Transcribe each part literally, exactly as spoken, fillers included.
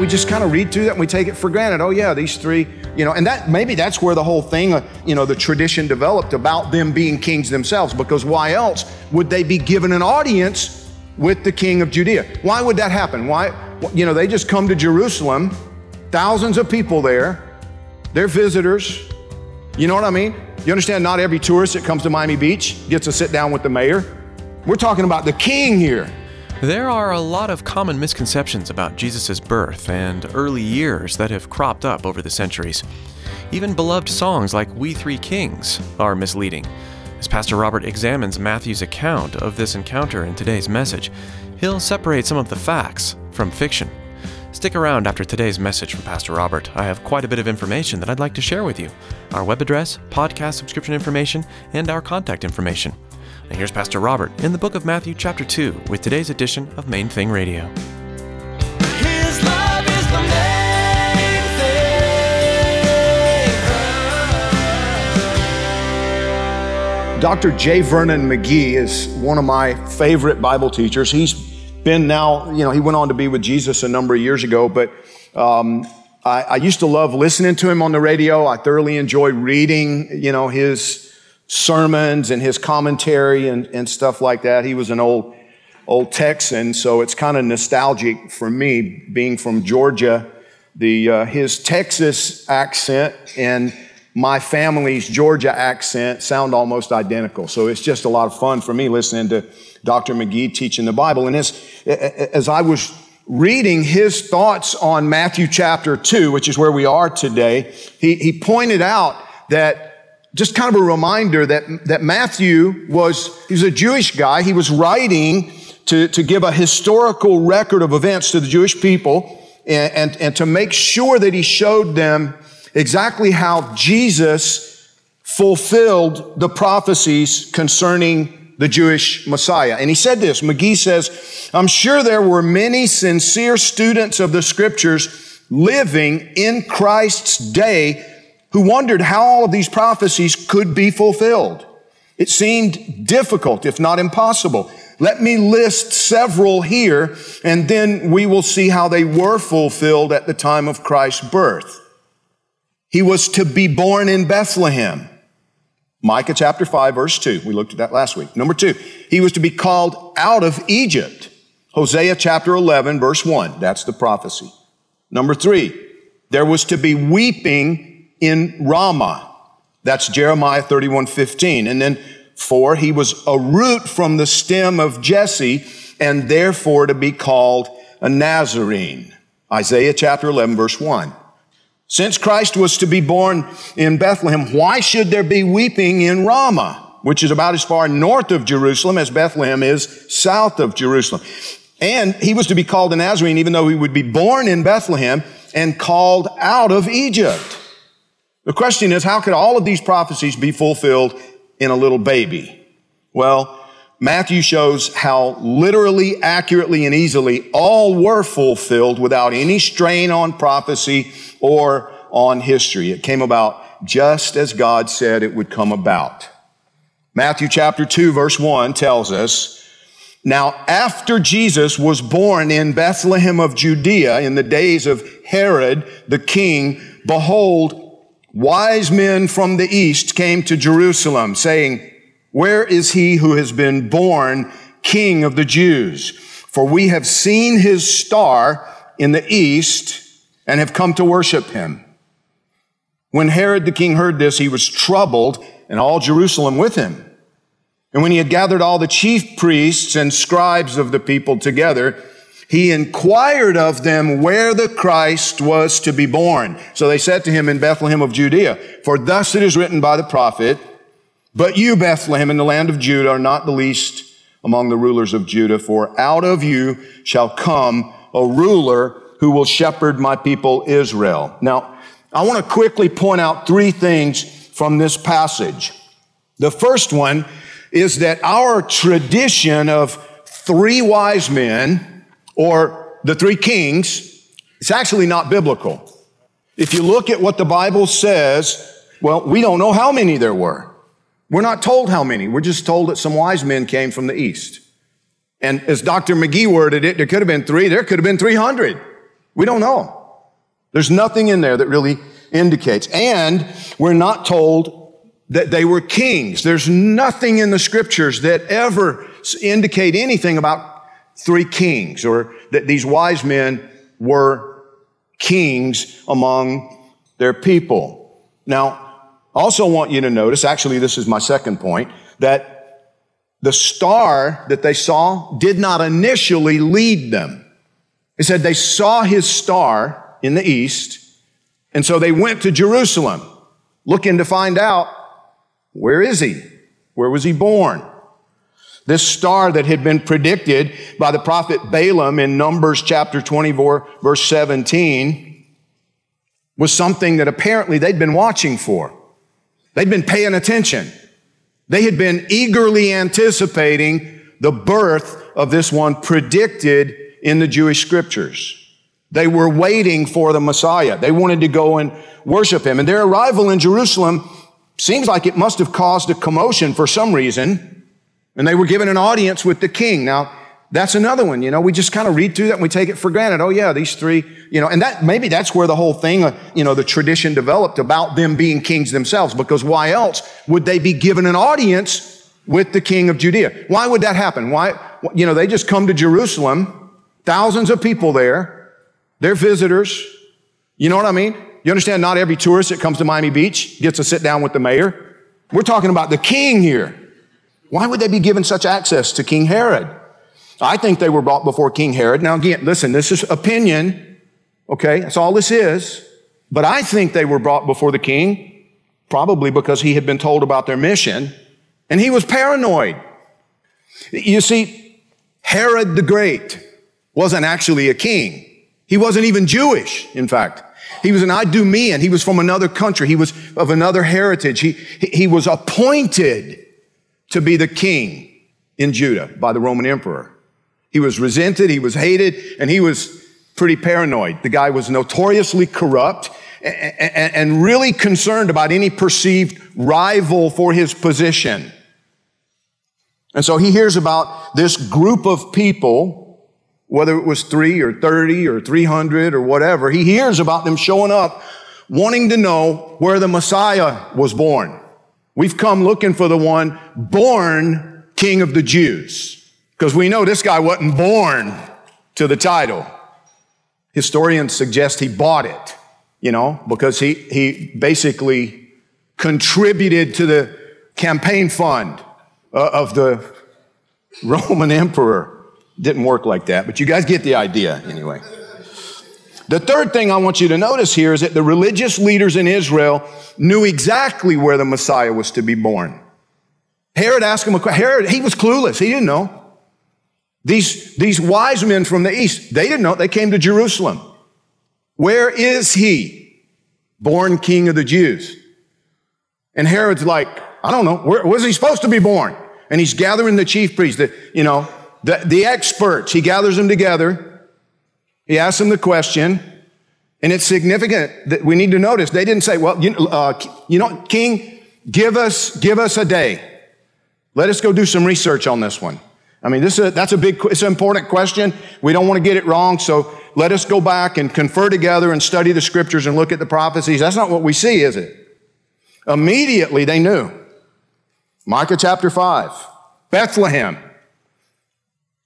We just kind of read through that and we take it for granted. Oh yeah, these three, you know, and that maybe that's where the whole thing, you know, the tradition developed about them being kings themselves, because why else would they be given an audience with the king of Judea? Why would that happen? Why, you know, they just come to Jerusalem, thousands of people there, they're visitors, you know what I mean? You understand, not every tourist that comes to Miami Beach gets to sit down with the mayor. We're talking about the king here. There are a lot of common misconceptions about Jesus' birth and early years that have cropped up over the centuries. Even beloved songs like We Three Kings are misleading. As Pastor Robert examines Matthew's account of this encounter in today's message, he'll separate some of the facts from fiction. Stick around after today's message from Pastor Robert. I have quite a bit of information that I'd like to share with you. Our web address, podcast subscription information, and our contact information. And here's Pastor Robert in the book of Matthew chapter two with today's edition of Main Thing Radio. His love is the main thing. Doctor J. Vernon McGee is one of my favorite Bible teachers. He's been now, you know, he went on to be with Jesus a number of years ago, but um, I, I used to love listening to him on the radio. I thoroughly enjoy reading, you know, his sermons and his commentary and, and stuff like that. He was an old, old Texan, so it's kind of nostalgic for me being from Georgia. The, uh, his Texas accent and my family's Georgia accent sound almost identical. So it's just a lot of fun for me listening to Doctor McGee teaching the Bible. And as, as I was reading his thoughts on Matthew chapter two, which is where we are today, he, he pointed out that just kind of a reminder that, that Matthew was, he was a Jewish guy. He was writing to, to give a historical record of events to the Jewish people and, and, and to make sure that he showed them exactly how Jesus fulfilled the prophecies concerning the Jewish Messiah. And he said this, McGee says, "I'm sure there were many sincere students of the scriptures living in Christ's day who wondered how all of these prophecies could be fulfilled. It seemed difficult, if not impossible. Let me list several here, and then we will see how they were fulfilled at the time of Christ's birth. He was to be born in Bethlehem. Micah chapter five, verse two. We looked at that last week. Number two, he was to be called out of Egypt. Hosea chapter eleven, verse one. That's the prophecy. Number three, there was to be weeping in Ramah. That's Jeremiah thirty-one fifteen. And then four, he was a root from the stem of Jesse and therefore to be called a Nazarene. Isaiah chapter eleven, verse one. Since Christ was to be born in Bethlehem, why should there be weeping in Ramah, which is about as far north of Jerusalem as Bethlehem is south of Jerusalem? And he was to be called a Nazarene, even though he would be born in Bethlehem and called out of Egypt. The question is, how could all of these prophecies be fulfilled in a little baby? Well, Matthew shows how literally, accurately, and easily all were fulfilled without any strain on prophecy or on history. It came about just as God said it would come about. Matthew chapter two, verse one tells us, "Now after Jesus was born in Bethlehem of Judea in the days of Herod the king, behold, wise men from the east came to Jerusalem, saying, 'Where is he who has been born King of the Jews? For we have seen his star in the east and have come to worship him.' When Herod the king heard this, he was troubled, and all Jerusalem with him. And when he had gathered all the chief priests and scribes of the people together, He inquired of them where the Christ was to be born. So they said to him, in Bethlehem of Judea, for thus it is written by the prophet, but you, Bethlehem, in the land of Judah, are not the least among the rulers of Judah, for out of you shall come a ruler who will shepherd my people Israel. Now, I want to quickly point out three things from this passage. The first one is that our tradition of three wise men, or the three kings, it's actually not biblical. If you look at what the Bible says, well, we don't know how many there were. We're not told how many. We're just told that some wise men came from the east. And as Doctor McGee worded it, there could have been three. There could have been three hundred. We don't know. There's nothing in there that really indicates. And we're not told that they were kings. There's nothing in the scriptures that ever indicate anything about three kings or that these wise men were kings among their people. Now, I also want you to notice, actually this is my second point, that the star that they saw did not initially lead them. It said they saw his star in the east, and so they went to Jerusalem looking to find out, where is he? Where was he born? This star that had been predicted by the prophet Balaam in Numbers chapter twenty-four, verse seventeen, was something that apparently they'd been watching for. They'd been paying attention. They had been eagerly anticipating the birth of this one predicted in the Jewish scriptures. They were waiting for the Messiah. They wanted to go and worship him. And their arrival in Jerusalem seems like it must have caused a commotion for some reason. And they were given an audience with the king. Now, that's another one, you know, we just kind of read through that and we take it for granted. Oh yeah, these three, you know, and that, maybe that's where the whole thing, uh, you know, the tradition developed about them being kings themselves, because why else would they be given an audience with the king of Judea? Why would that happen? Why, you know, they just come to Jerusalem, thousands of people there, they're visitors. You know what I mean? You understand, not every tourist that comes to Miami Beach gets to sit down with the mayor. We're talking about the king here. Why would they be given such access to King Herod? I think they were brought before King Herod. Now again, listen, this is opinion, okay? That's all this is. But I think they were brought before the king, probably because he had been told about their mission, and he was paranoid. You see, Herod the Great wasn't actually a king. He wasn't even Jewish, in fact. He was an Idumean. He was from another country. He was of another heritage. He, he was appointed to be the king in Judah by the Roman emperor. He was resented, he was hated, and he was pretty paranoid. The guy was notoriously corrupt and really concerned about any perceived rival for his position. And so he hears about this group of people, whether it was three or thirty or three hundred or whatever, he hears about them showing up wanting to know where the Messiah was born. We've come looking for the one born King of the Jews. Because we know this guy wasn't born to the title. Historians suggest he bought it, you know, because he, he basically contributed to the campaign fund uh, of the Roman emperor. Didn't work like that, but you guys get the idea anyway. The third thing I want you to notice here is that the religious leaders in Israel knew exactly where the Messiah was to be born. Herod asked him a question. Herod, he was clueless. He didn't know. These, these wise men from the east, they didn't know. They came to Jerusalem. Where is he? Born King of the Jews. And Herod's like, I don't know. Where was he supposed to be born? And he's gathering the chief priests, the, you know, the, the experts. He gathers them together. He asks them the question. And it's significant that we need to notice. They didn't say, well, you, uh, you know, King, give us, give us a day. Let us go do some research on this one. I mean, this is a, that's a big, it's an important question. We don't want to get it wrong, so let us go back and confer together and study the scriptures and look at the prophecies. That's not what we see, is it? Immediately they knew. Micah chapter five, Bethlehem.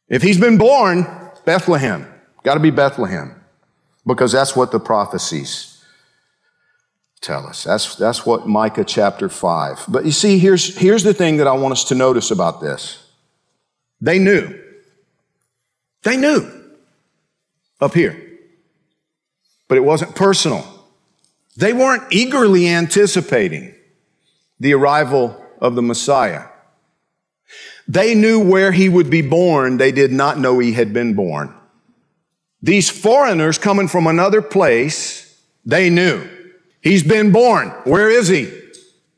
If he's been born, Bethlehem. Got to be Bethlehem, because that's what the prophecies tell us. That's, that's what Micah chapter five. But you see, here's, here's the thing that I want us to notice about this. They knew. They knew. up here. But it wasn't personal. They weren't eagerly anticipating the arrival of the Messiah. They knew where he would be born. They did not know he had been born. These foreigners coming from another place, they knew. He's been born. Where is he?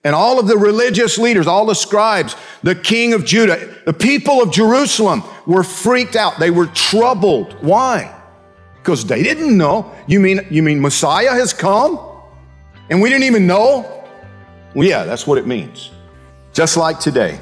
And all of the religious leaders, all the scribes, the king of Judah, the people of Jerusalem were freaked out. They were troubled. Why? Because they didn't know. You mean, you mean Messiah has come? And we didn't even know? Well, yeah, that's what it means. Just like today.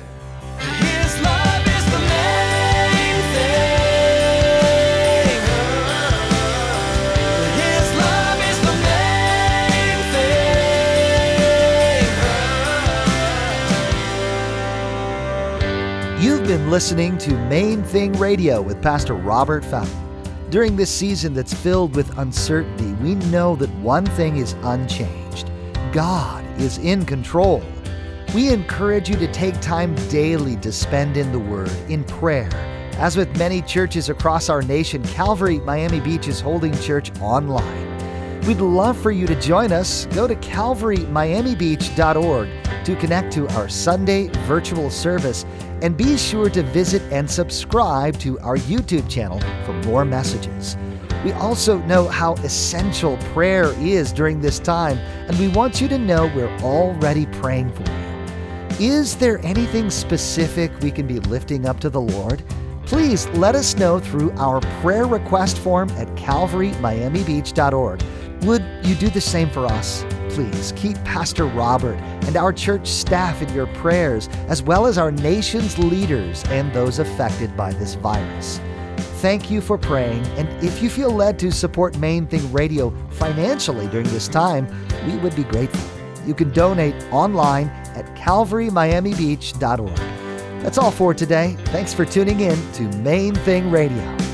Been listening to Main Thing Radio with Pastor Robert Fountain. During this season that's filled with uncertainty, we know that one thing is unchanged. God is in control. We encourage you to take time daily to spend in the Word, in prayer. As with many churches across our nation, Calvary Miami Beach is holding church online. We'd love for you to join us. Go to calvary miami beach dot org to connect to our Sunday virtual service. And be sure to visit and subscribe to our YouTube channel for more messages. We also know how essential prayer is during this time, and we want you to know we're already praying for you. Is there anything specific we can be lifting up to the Lord? Please let us know through our prayer request form at calvary miami beach dot org. Would you do the same for us? Please keep Pastor Robert and our church staff in your prayers, as well as our nation's leaders and those affected by this virus. Thank you for praying, and if you feel led to support Main Thing Radio financially during this time, we would be grateful. You can donate online at calvary miami beach dot org. That's all for today. Thanks for tuning in to Main Thing Radio.